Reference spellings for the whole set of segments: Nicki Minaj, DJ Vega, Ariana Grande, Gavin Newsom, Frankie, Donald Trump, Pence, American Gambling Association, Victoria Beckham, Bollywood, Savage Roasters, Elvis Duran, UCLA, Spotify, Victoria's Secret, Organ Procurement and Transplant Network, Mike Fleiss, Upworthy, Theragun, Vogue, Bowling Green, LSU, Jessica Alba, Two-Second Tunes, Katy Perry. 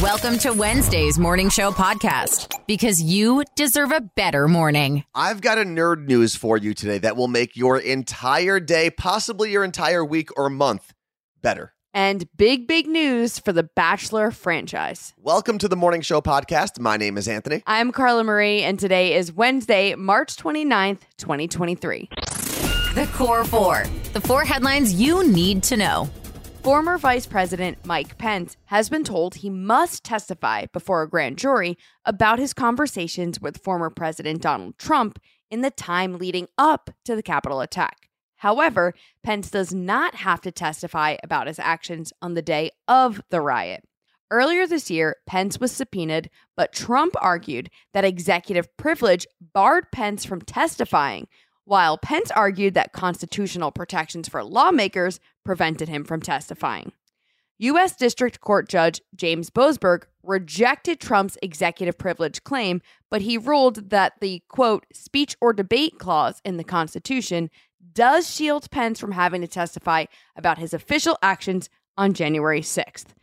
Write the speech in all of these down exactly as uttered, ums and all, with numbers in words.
Welcome to Wednesday's Morning Show podcast, because you deserve a better morning. I've got a nerd news for you today that will make your entire day, possibly your entire week or month, better. And big, big news for the Bachelor franchise. Welcome to the Morning Show podcast. My name is Anthony. I'm Carla Marie, and today is Wednesday, March twenty-ninth, twenty twenty-three. The Core Four. The four headlines you need to know. Former Vice President Mike Pence has been told he must testify before a grand jury about his conversations with former President Donald Trump in the time leading up to the Capitol attack. However, Pence does not have to testify about his actions on the day of the riot. Earlier this year, Pence was subpoenaed, but Trump argued that executive privilege barred Pence from testifying, while Pence argued that constitutional protections for lawmakers prevented him from testifying. U S District Court Judge James Boasberg rejected Trump's executive privilege claim, but he ruled that the, quote, speech or debate clause in the Constitution does shield Pence from having to testify about his official actions on January sixth.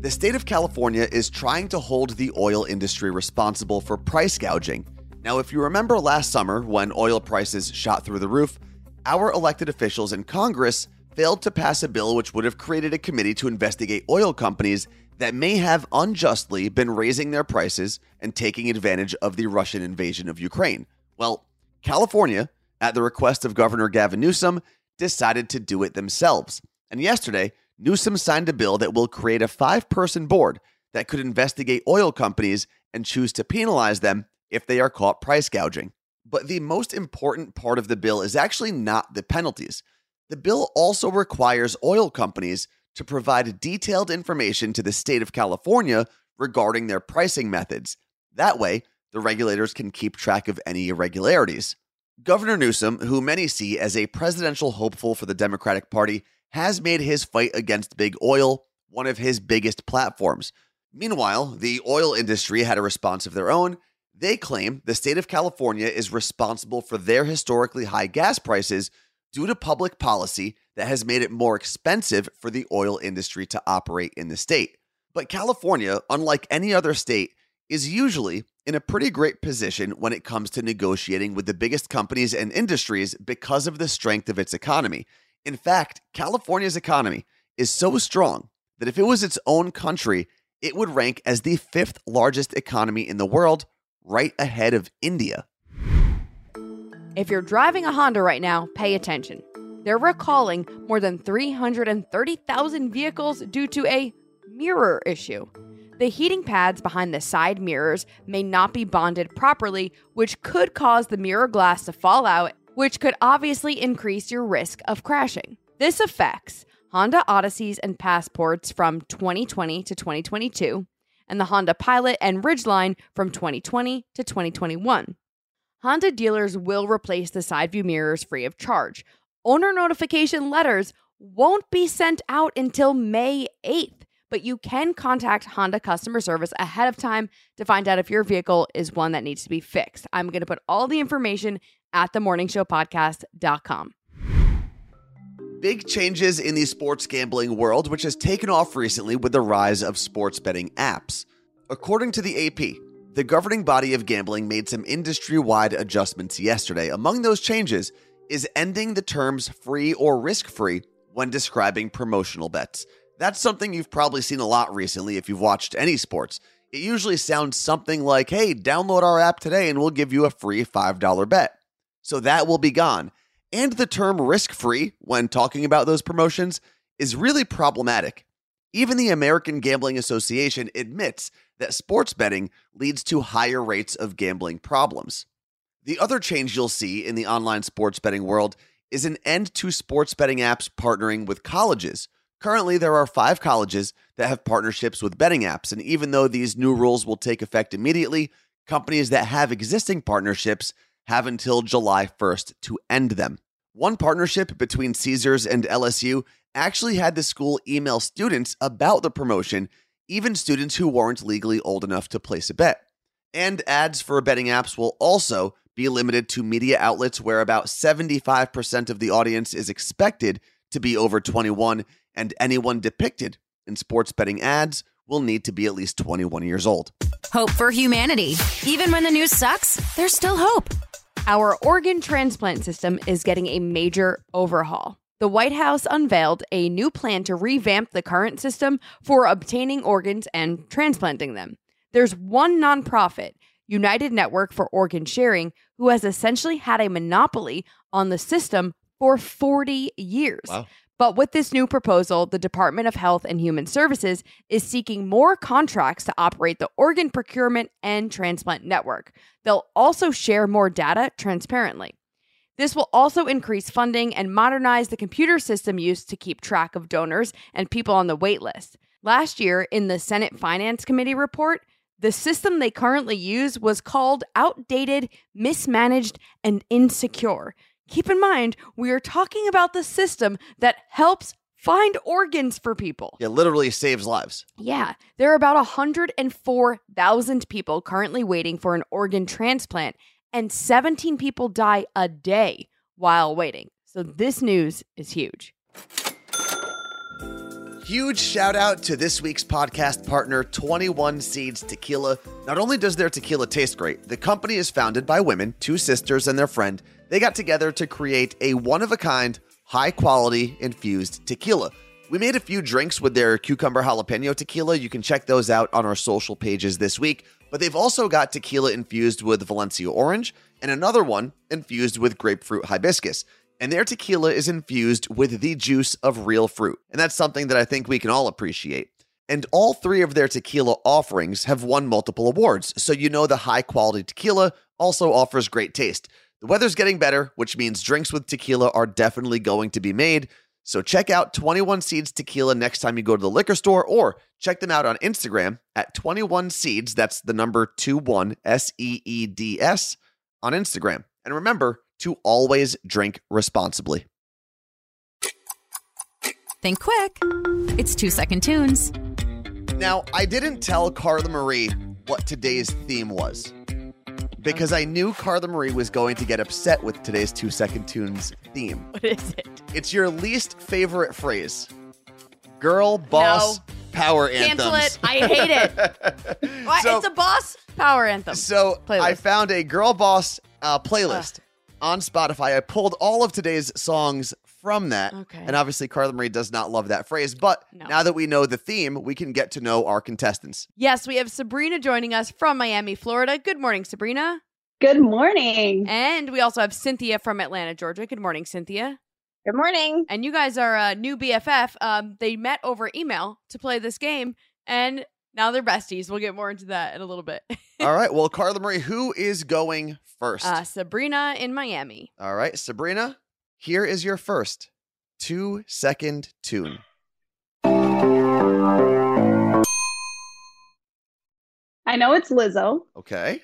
The state of California is trying to hold the oil industry responsible for price gouging. Now, if you remember last summer when oil prices shot through the roof, our elected officials in Congress failed to pass a bill which would have created a committee to investigate oil companies that may have unjustly been raising their prices and taking advantage of the Russian invasion of Ukraine. Well, California, at the request of Governor Gavin Newsom, decided to do it themselves. And yesterday, Newsom signed a bill that will create a five-person board that could investigate oil companies and choose to penalize them if they are caught price gouging. But the most important part of the bill is actually not the penalties. The bill also requires oil companies to provide detailed information to the state of California regarding their pricing methods. That way, the regulators can keep track of any irregularities. Governor Newsom, who many see as a presidential hopeful for the Democratic Party, has made his fight against big oil one of his biggest platforms. Meanwhile, the oil industry had a response of their own. They claim the state of California is responsible for their historically high gas prices due to public policy that has made it more expensive for the oil industry to operate in the state. But California, unlike any other state, is usually in a pretty great position when it comes to negotiating with the biggest companies and industries because of the strength of its economy. In fact, California's economy is so strong that if it was its own country, it would rank as the fifth largest economy in the world, right ahead of India. If you're driving a Honda right now, pay attention. They're recalling more than three hundred thirty thousand vehicles due to a mirror issue. The heating pads behind the side mirrors may not be bonded properly, which could cause the mirror glass to fall out, which could obviously increase your risk of crashing. This affects Honda Odysseys and Passports from twenty twenty to twenty twenty-two, and the Honda Pilot and Ridgeline from twenty twenty to twenty twenty-one. Honda dealers will replace the side view mirrors free of charge. Owner notification letters won't be sent out until May eighth, but you can contact Honda customer service ahead of time to find out if your vehicle is one that needs to be fixed. I'm going to put all the information at the morning show podcast dot com. Big changes in the sports gambling world, which has taken off recently with the rise of sports betting apps. According to the A P, the governing body of gambling made some industry-wide adjustments yesterday. Among those changes is ending the terms free or risk-free when describing promotional bets. That's something you've probably seen a lot recently if you've watched any sports. It usually sounds something like, hey, download our app today and we'll give you a free five dollar bet. So that will be gone. And the term risk-free, when talking about those promotions, is really problematic. Even the American Gambling Association admits that sports betting leads to higher rates of gambling problems. The other change you'll see in the online sports betting world is an end to sports betting apps partnering with colleges. Currently, there are five colleges that have partnerships with betting apps, and even though these new rules will take effect immediately, companies that have existing partnerships have until July first to end them. One partnership between Caesars and L S U actually had the school email students about the promotion, even students who weren't legally old enough to place a bet. And ads for betting apps will also be limited to media outlets where about seventy-five percent of the audience is expected to be over twenty-one, and anyone depicted in sports betting ads will need to be at least twenty-one years old. Hope for humanity. Even when the news sucks, there's still hope. Our organ transplant system is getting a major overhaul. The White House unveiled a new plan to revamp the current system for obtaining organs and transplanting them. There's one nonprofit, United Network for Organ Sharing, who has essentially had a monopoly on the system for forty years. Wow. But with this new proposal, the Department of Health and Human Services is seeking more contracts to operate the Organ Procurement and Transplant Network. They'll also share more data transparently. This will also increase funding and modernize the computer system used to keep track of donors and people on the wait list. Last year, in the Senate Finance Committee report, the system they currently use was called outdated, mismanaged, and insecure. Keep in mind, we are talking about the system that helps find organs for people. It literally saves lives. Yeah. There are about one hundred four thousand people currently waiting for an organ transplant, and seventeen people die a day while waiting. So this news is huge. Huge shout out to this week's podcast partner, twenty-one Seeds Tequila. Not only does their tequila taste great, the company is founded by women, two sisters and their friend. They got together to create a one-of-a-kind, high-quality infused tequila. We made a few drinks with their cucumber jalapeno tequila. You can check those out on our social pages this week. But they've also got tequila infused with Valencia orange and another one infused with grapefruit hibiscus. And their tequila is infused with the juice of real fruit. And that's something that I think we can all appreciate. And all three of their tequila offerings have won multiple awards. So you know the high-quality tequila also offers great taste. The weather's getting better, which means drinks with tequila are definitely going to be made. So check out twenty-one Seeds Tequila next time you go to the liquor store, or check them out on Instagram at twenty-one Seeds. That's the number two one, S E E D S, on Instagram. And remember to always drink responsibly. Think quick. It's Two Second Tunes. Now, I didn't tell Carla Marie what today's theme was, because I knew Carla Marie was going to get upset with today's Two Second Tunes theme. What is it? It's your least favorite phrase. Girl boss no. power Cancel anthems. Cancel it. I hate it. Why? So, it's a boss power anthem. So playlist. I found a girl boss uh, playlist uh. on Spotify. I pulled all of today's songs from that. Okay. And obviously Carla Marie does not love that phrase. But no. now that we know the theme, we can get to know our contestants. Yes, we have Sabrina joining us from Miami, Florida. Good morning, Sabrina. Good morning. And we also have Cynthia from Atlanta, Georgia. Good morning, Cynthia. Good morning. And you guys are a new B F F. Um, they met over email to play this game, and now they're besties. We'll get more into that in a little bit. All right. Well, Carla Marie, who is going first? Uh, Sabrina in Miami. All right, Sabrina. Here is your first two-second tune. I know it's Lizzo. Okay,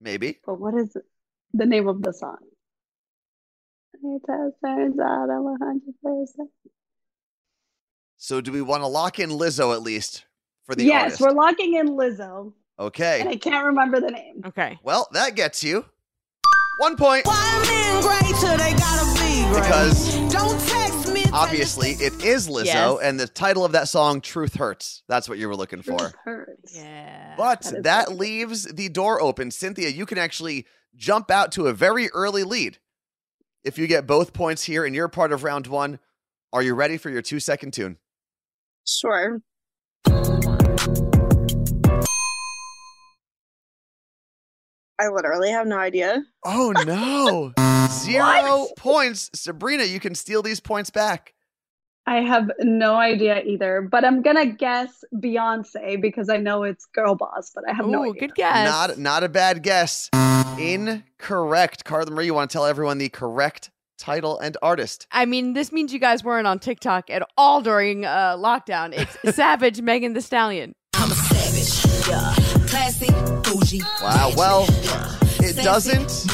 maybe. But what is the name of the song? It turns out I'm one hundred percent. So do we want to lock in Lizzo at least for the yes, artist? Yes, we're locking in Lizzo. Okay. And I can't remember the name. Okay. Well, that gets you one point. Why men great till they gotta be? Because don't text me, obviously it is Lizzo, yes. and the title of that song, Truth Hurts. That's what you were looking for. Truth hurts. Yeah. But that, that leaves the door open. Cynthia, you can actually jump out to a very early lead if you get both points here and you're part of round one. Are you ready for your two-second tune? Sure. I literally have no idea. Oh, no. Zero points. Sabrina, you can steal these points back. I have no idea either, but I'm going to guess Beyonce because I know it's Girl Boss, but I have Ooh, no idea. Good guess. Not, not a bad guess. Incorrect. Carla Marie, you want to tell everyone the correct title and artist? I mean, this means you guys weren't on TikTok at all during uh, lockdown. It's Savage, Megan Thee Stallion. I'm a savage, yeah. Wow, well, it doesn't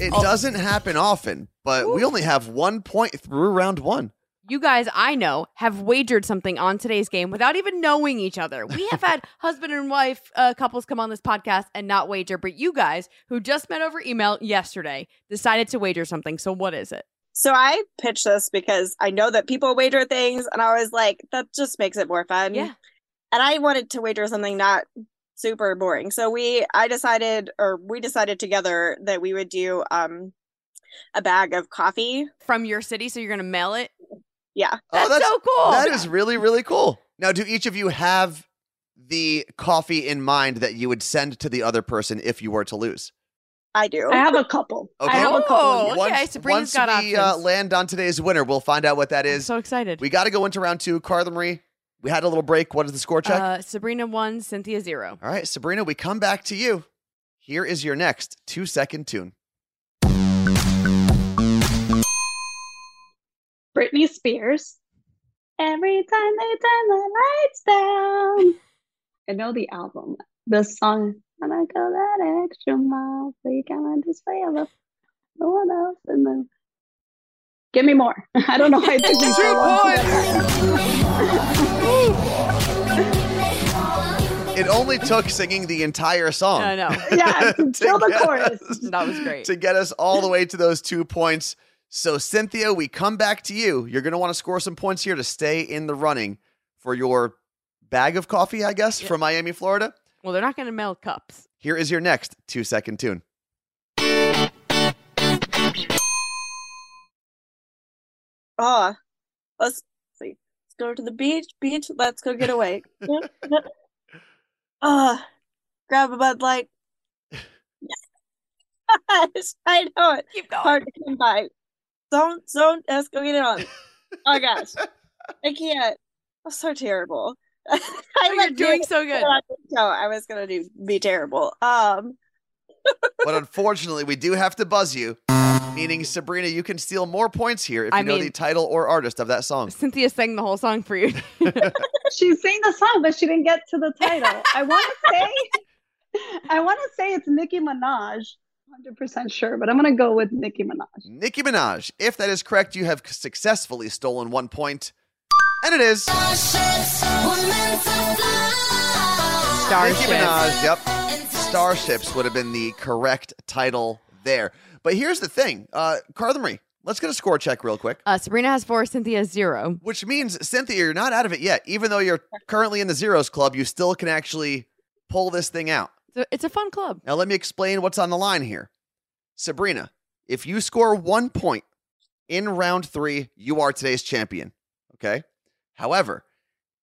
it doesn't happen often, but Ooh. we only have one point through round one. You guys, I know, have wagered something on today's game without even knowing each other. We have had husband and wife uh, couples come on this podcast and not wager, but you guys, who just met over email yesterday, decided to wager something. So what is it? So I pitched this because I know that people wager things, and I was like, that just makes it more fun. Yeah. and I wanted to wager something not super boring. So we, I decided, or we decided together that we would do um, a bag of coffee. From your city, so you're going to mail it? Yeah. That's, oh, that's so cool. That is really, really cool. Now, do each of you have the coffee in mind that you would send to the other person if you were to lose? I do. I have a couple. Okay. I have a couple. Oh, once, okay. Sabrina's got options. Once we uh, land on today's winner, we'll find out what that is. I'm so excited. We got to go into round two. Carla Marie, we had a little break. What is the score check? Uh, Sabrina one, Cynthia zero. All right, Sabrina, we come back to you. Here is your next two-second tune. Britney Spears. Every time they turn the lights down. I know the album. The song. And I go that extra mile, so you can't just fail. No one else in the. Give me more. I don't know why I did this. Two points. It only took singing the entire song. I know. Yeah, till the chorus. Us, that was great. To get us all the way to those two points. So Cynthia, we come back to you. You're going to want to score some points here to stay in the running for your bag of coffee, I guess, yep. from Miami, Florida. Well, they're not going to mail cups. Here is your next two-second tune. Ah, oh, let's see. Let's go to the beach. Beach, let's go get away. Ah, oh, grab a Bud Light. I know it. Keep going. Hard to come by. Don't, don't, let's go get it on. Oh, gosh. I can't. That's so terrible. I oh, like you're doing so good. No, I was gonna do be terrible. Um, but unfortunately, we do have to buzz you. Meaning, Sabrina, you can steal more points here if I you mean, know the title or artist of that song. Cynthia sang the whole song for you. She sang the song, but she didn't get to the title. I want to say, I want to say it's Nicki Minaj. one hundred percent sure, but I'm gonna go with Nicki Minaj. Nicki Minaj. If that is correct, you have successfully stolen one point. And it is. Starships were meant to fly. Starships. Nicki Minaj, yep. Starships would have been the correct title there. But here's the thing. Uh, Carla Marie, let's get a score check real quick. Uh, Sabrina has four, Cynthia has zero. Which means, Cynthia, you're not out of it yet. Even though you're currently in the zeros club, you still can actually pull this thing out. So it's a fun club. Now, let me explain what's on the line here. Sabrina, if you score one point in round three, you are today's champion. Okay? However,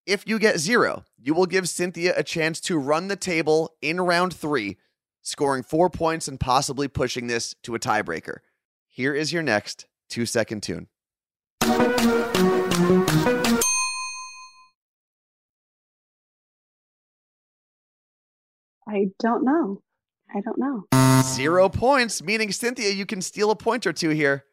if you get zero, you will give Cynthia a chance to run the table in round three, scoring four points and possibly pushing this to a tiebreaker. Here is your next two-second tune. I don't know. I don't know. Zero points, meaning, Cynthia, you can steal a point or two here.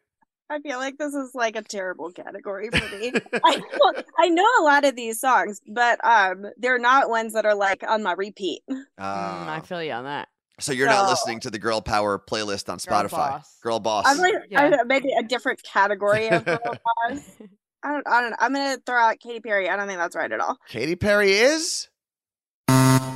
I feel like this is like a terrible category for me. I, know, I know a lot of these songs, but um, they're not ones that are like on my repeat. Uh, mm, I feel you on that. So you're so, not listening to the Girl Power playlist on Spotify. Girl Boss. Girl Boss. I'm like, yeah. I'm maybe a different category of Girl Boss. I don't, I don't know. I'm going to throw out Katy Perry. I don't think that's right at all. Katy Perry is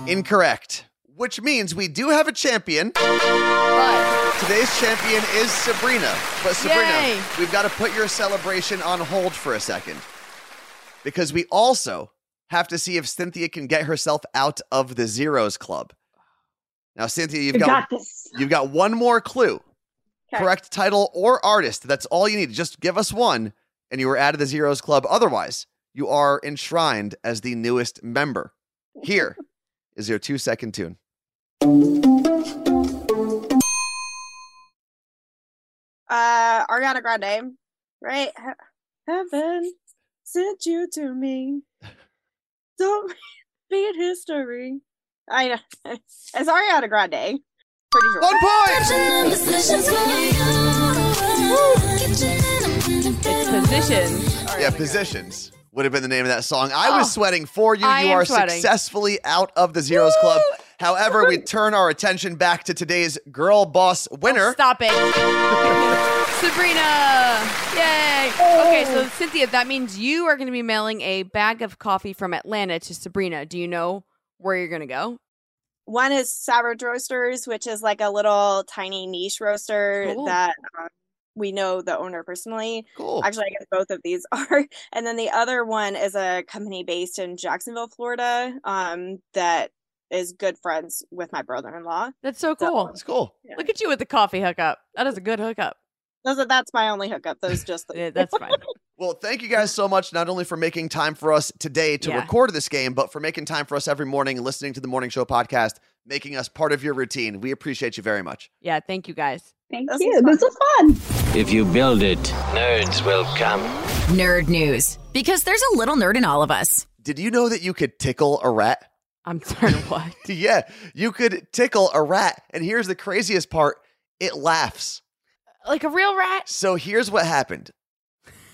incorrect, which means we do have a champion. But today's champion is Sabrina. But Sabrina, Yay. we've got to put your celebration on hold for a second, because we also have to see if Cynthia can get herself out of the zeros club. Now, Cynthia, you've got, got you've got one more clue. Okay. Correct title or artist. That's all you need. Just give us one and you are out of the zeros club. Otherwise, you are enshrined as the newest member. Here is your two-second tune. Uh, Ariana Grande, right? Heaven sent you to me. Don't beat history. I know. It's Ariana Grande. Pretty sure. One point! It's Positions. Yeah, Positions would have been the name of that song. I oh, was sweating for you. I you are sweating. Successfully out of the zeros Woo! club. However, we turn our attention back to today's Girl Boss winner. Oh, stop it. Sabrina. Yay. Oh. Okay, so Cynthia, that means you are going to be mailing a bag of coffee from Atlanta to Sabrina. Do you know where you're going to go? One is Savage Roasters, which is like a little tiny niche roaster cool. that um, we know the owner personally. Cool. Actually, I guess both of these are. And then the other one is a company based in Jacksonville, Florida, um, that is good friends with my brother-in-law. That's so cool. So, that's cool. Yeah. Look at you with the coffee hookup. That is a good hookup. Those, that's my only hookup. Those just the- yeah, that's fine. Well, thank you guys so much, not only for making time for us today to yeah. record this game, but for making time for us every morning and listening to the Morning Show podcast, making us part of your routine. We appreciate you very much. Yeah, thank you guys. Thank this you. Was this was fun. If you build it, nerds will come. Nerd news, because there's a little nerd in all of us. Did you know that you could tickle a rat? I'm sorry, what? Yeah, you could tickle a rat. And here's the craziest part. It laughs. Like a real rat? So here's what happened.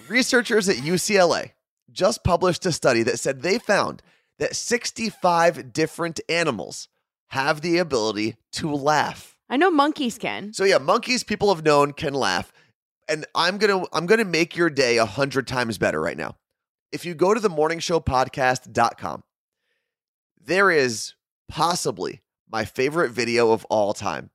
Researchers at U C L A just published a study that said they found that sixty-five different animals have the ability to laugh. I know monkeys can. So yeah, monkeys, people have known, can laugh. And I'm going to I'm going to make your day a hundred times better right now. If you go to the morning show podcast dot com, there is possibly my favorite video of all time.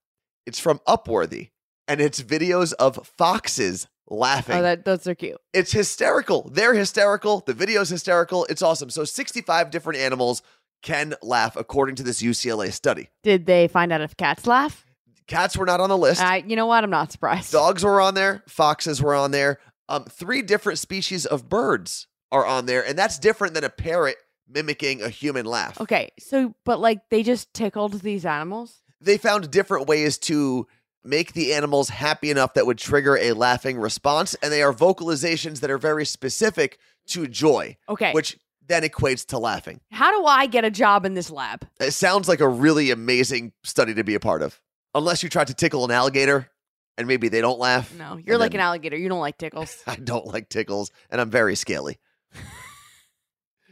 It's from Upworthy, and it's videos of foxes laughing. Oh, that, those are cute. It's hysterical. They're hysterical. The video's hysterical. It's awesome. So sixty-five different animals can laugh, according to this U C L A study. Did they find out if cats laugh? Cats were not on the list. Uh, you know what? I'm not surprised. Dogs were on there. Foxes were on there. Um, three different species of birds are on there, and that's different than a parrot mimicking a human laugh. Okay, so, but like, they just tickled these animals? They found different ways to make the animals happy enough that would trigger a laughing response, and they are vocalizations that are very specific to joy. Okay. Which then equates to laughing. How do I get a job in this lab? It sounds like a really amazing study to be a part of. Unless you tried to tickle an alligator, and maybe they don't laugh. No, you're like then, an alligator. You don't like tickles. I don't like tickles, and I'm very scaly.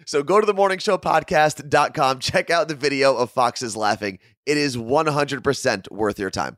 So go to the morning show podcast dot com. Check out the video of foxes laughing. It is one hundred percent worth your time.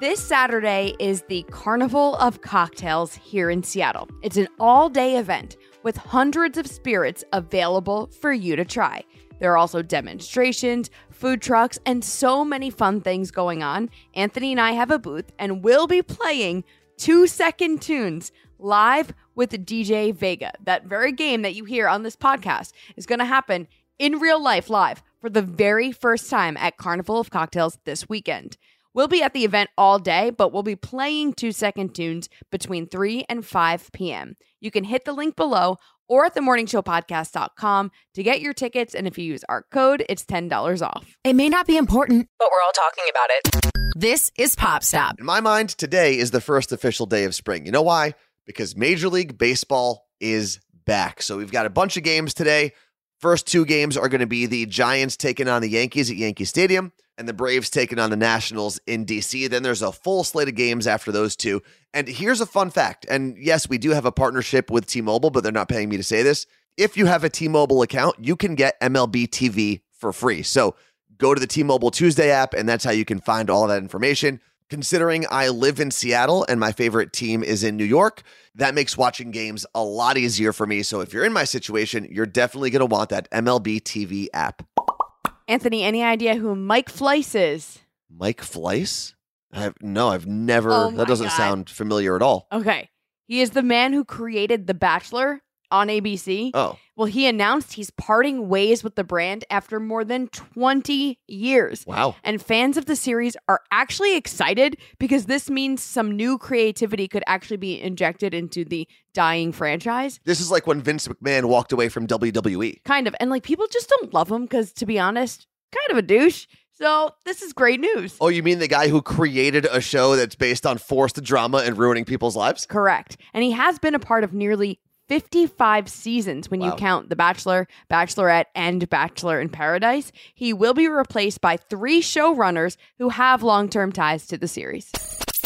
This Saturday is the Carnival of Cocktails here in Seattle. It's an all-day event with hundreds of spirits available for you to try. There are also demonstrations, food trucks, and so many fun things going on. Anthony and I have a booth, and we'll be playing two-second tunes live with D J Vega. That very game that you hear on this podcast is going to happen in real life live for the very first time at Carnival of Cocktails this weekend. We'll be at the event all day, but we'll be playing two-second tunes between three and five p.m. You can hit the link below or at the morning show podcast dot com to get your tickets, and if you use our code, it's ten dollars off. It may not be important, but we're all talking about it. This is Pop Stop. In my mind, today is the first official day of spring. You know why? Because Major League Baseball is back. So we've got a bunch of games today. First two games are going to be the Giants taking on the Yankees at Yankee Stadium, and the Braves taking on the Nationals in D C. Then there's a full slate of games after those two. And here's a fun fact. And yes, we do have a partnership with T-Mobile, but they're not paying me to say this. If you have a T-Mobile account, you can get M L B T V for free. So go to the T-Mobile Tuesday app, and that's how you can find all that information. Considering I live in Seattle and my favorite team is in New York, that makes watching games a lot easier for me. So if you're in my situation, you're definitely going to want that M L B T V app. Anthony, any idea who Mike Fleiss is? Mike Fleiss? I have, no, I've never. Oh that doesn't God. sound familiar at all. Okay. He is the man who created The Bachelor on A B C. Oh. Well, he announced he's parting ways with the brand after more than twenty years. Wow. And fans of the series are actually excited because this means some new creativity could actually be injected into the dying franchise. This is like when Vince McMahon walked away from W W E. Kind of. And like, people just don't love him because, to be honest, kind of a douche. So this is great news. Oh, you mean the guy who created a show that's based on forced drama and ruining people's lives? Correct. And he has been a part of nearly fifty-five seasons when wow. you count The Bachelor, Bachelorette, and Bachelor in Paradise. He will be replaced by three showrunners who have long-term ties to the series.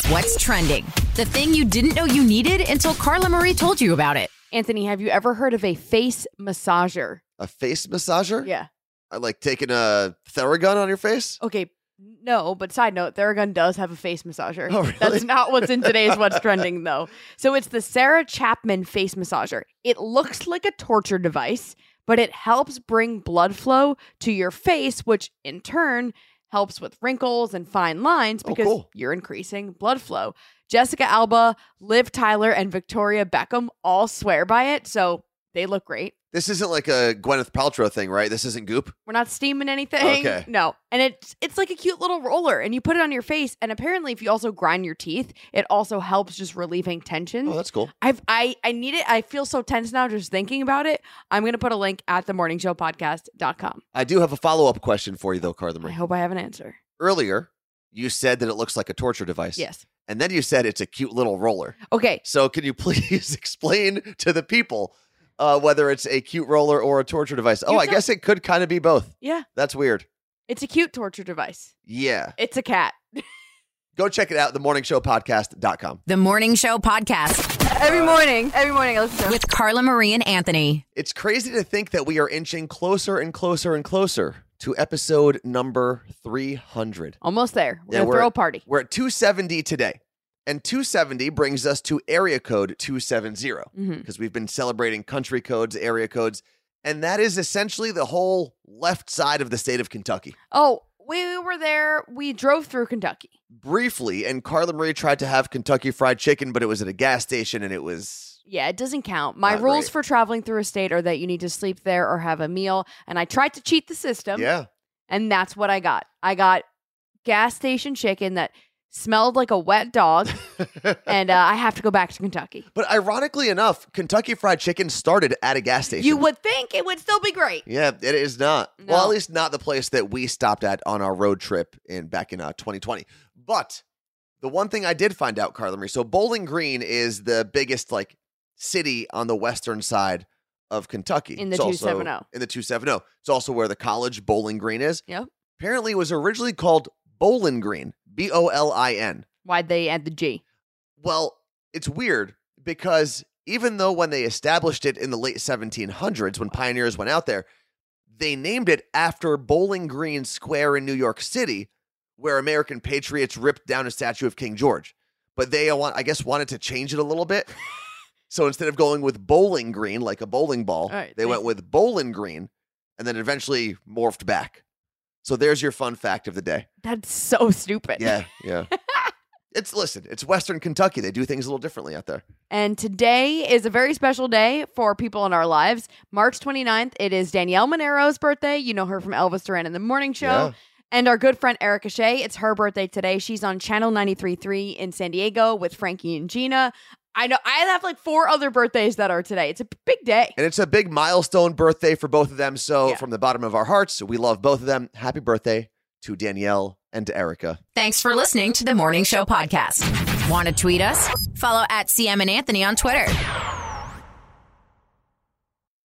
What's trending? The thing you didn't know you needed until Carla Marie told you about it. Anthony, have you ever heard of a face massager? A face massager? Yeah. I like taking a Theragun on your face? Okay, no, but side note, Theragun does have a face massager. Oh, really? That's not what's in today's What's Trending, though. So it's the Sarah Chapman face massager. It looks like a torture device, but it helps bring blood flow to your face, which in turn helps with wrinkles and fine lines because oh, cool. you're increasing blood flow. Jessica Alba, Liv Tyler, and Victoria Beckham all swear by it, so they look great. This isn't like a Gwyneth Paltrow thing, right? This isn't goop? We're not steaming anything. Okay. No. And it's it's like a cute little roller, and you put it on your face, and apparently if you also grind your teeth, it also helps just relieving tension. Oh, that's cool. I've, I I need it. I feel so tense now just thinking about it. I'm going to put a link at the morning show podcast dot com. I do have a follow-up question for you, though, Carla Marie. I hope I have an answer. Earlier, you said that it looks like a torture device. Yes. And then you said it's a cute little roller. Okay. So can you please explain to the people Uh, whether it's a cute roller or a torture device. Oh, I guess it could kind of be both. Yeah. That's weird. It's a cute torture device. Yeah. It's a cat. Go check it out. the morning show podcast dot com. The Morning Show Podcast. Every morning. Every morning. I listen to it. With Carla Marie and Anthony. It's crazy to think that we are inching closer and closer and closer to episode number three hundred. Almost there. We're going to throw a party. We're at two seventy today. And two seventy brings us to area code two seventy, because mm-hmm. we've been celebrating country codes, area codes, and that is essentially the whole left side of the state of Kentucky. Oh, we were there. We drove through Kentucky. Briefly, and Carla Marie tried to have Kentucky Fried Chicken, but it was at a gas station, and it was... Yeah, it doesn't count. My rules great. for traveling through a state are that you need to sleep there or have a meal, and I tried to cheat the system, Yeah, and that's what I got. I got gas station chicken that... smelled like a wet dog, and uh, I have to go back to Kentucky. But ironically enough, Kentucky Fried Chicken started at a gas station. You would think it would still be great. Yeah, it is not. No. Well, at least not the place that we stopped at on our road trip in back in uh, twenty twenty. But the one thing I did find out, Carla Marie, so Bowling Green is the biggest like city on the western side of Kentucky. In the it's two seventy. Also, in the two seventy. It's also where the college Bowling Green is. Yep. Apparently it was originally called Bowling Green, B O L I N. Why'd they add the G? Well, it's weird because even though when they established it in the late seventeen hundreds, when pioneers went out there, they named it after Bowling Green Square in New York City, where American patriots ripped down a statue of King George. But they, I guess, wanted to change it a little bit. So instead of going with Bowling Green, like a bowling ball, right, they thanks. went with Bowling Green and then eventually morphed back. So there's your fun fact of the day. That's so stupid. Yeah, yeah. It's, listen, it's Western Kentucky. They do things a little differently out there. And today is a very special day for people in our lives. March twenty-ninth, it is Danielle Monero's birthday. You know her from Elvis Duran and the Morning Show. Yeah. And our good friend Erica Shea, it's her birthday today. She's on Channel ninety-three point three in San Diego with Frankie and Gina. I know I have like four other birthdays that are today. It's a big day. And it's a big milestone birthday for both of them. So yeah. from the bottom of our hearts, we love both of them. Happy birthday to Danielle and to Erica. Thanks for listening to the Morning Show Podcast. Want to tweet us? Follow at C M and Anthony on Twitter.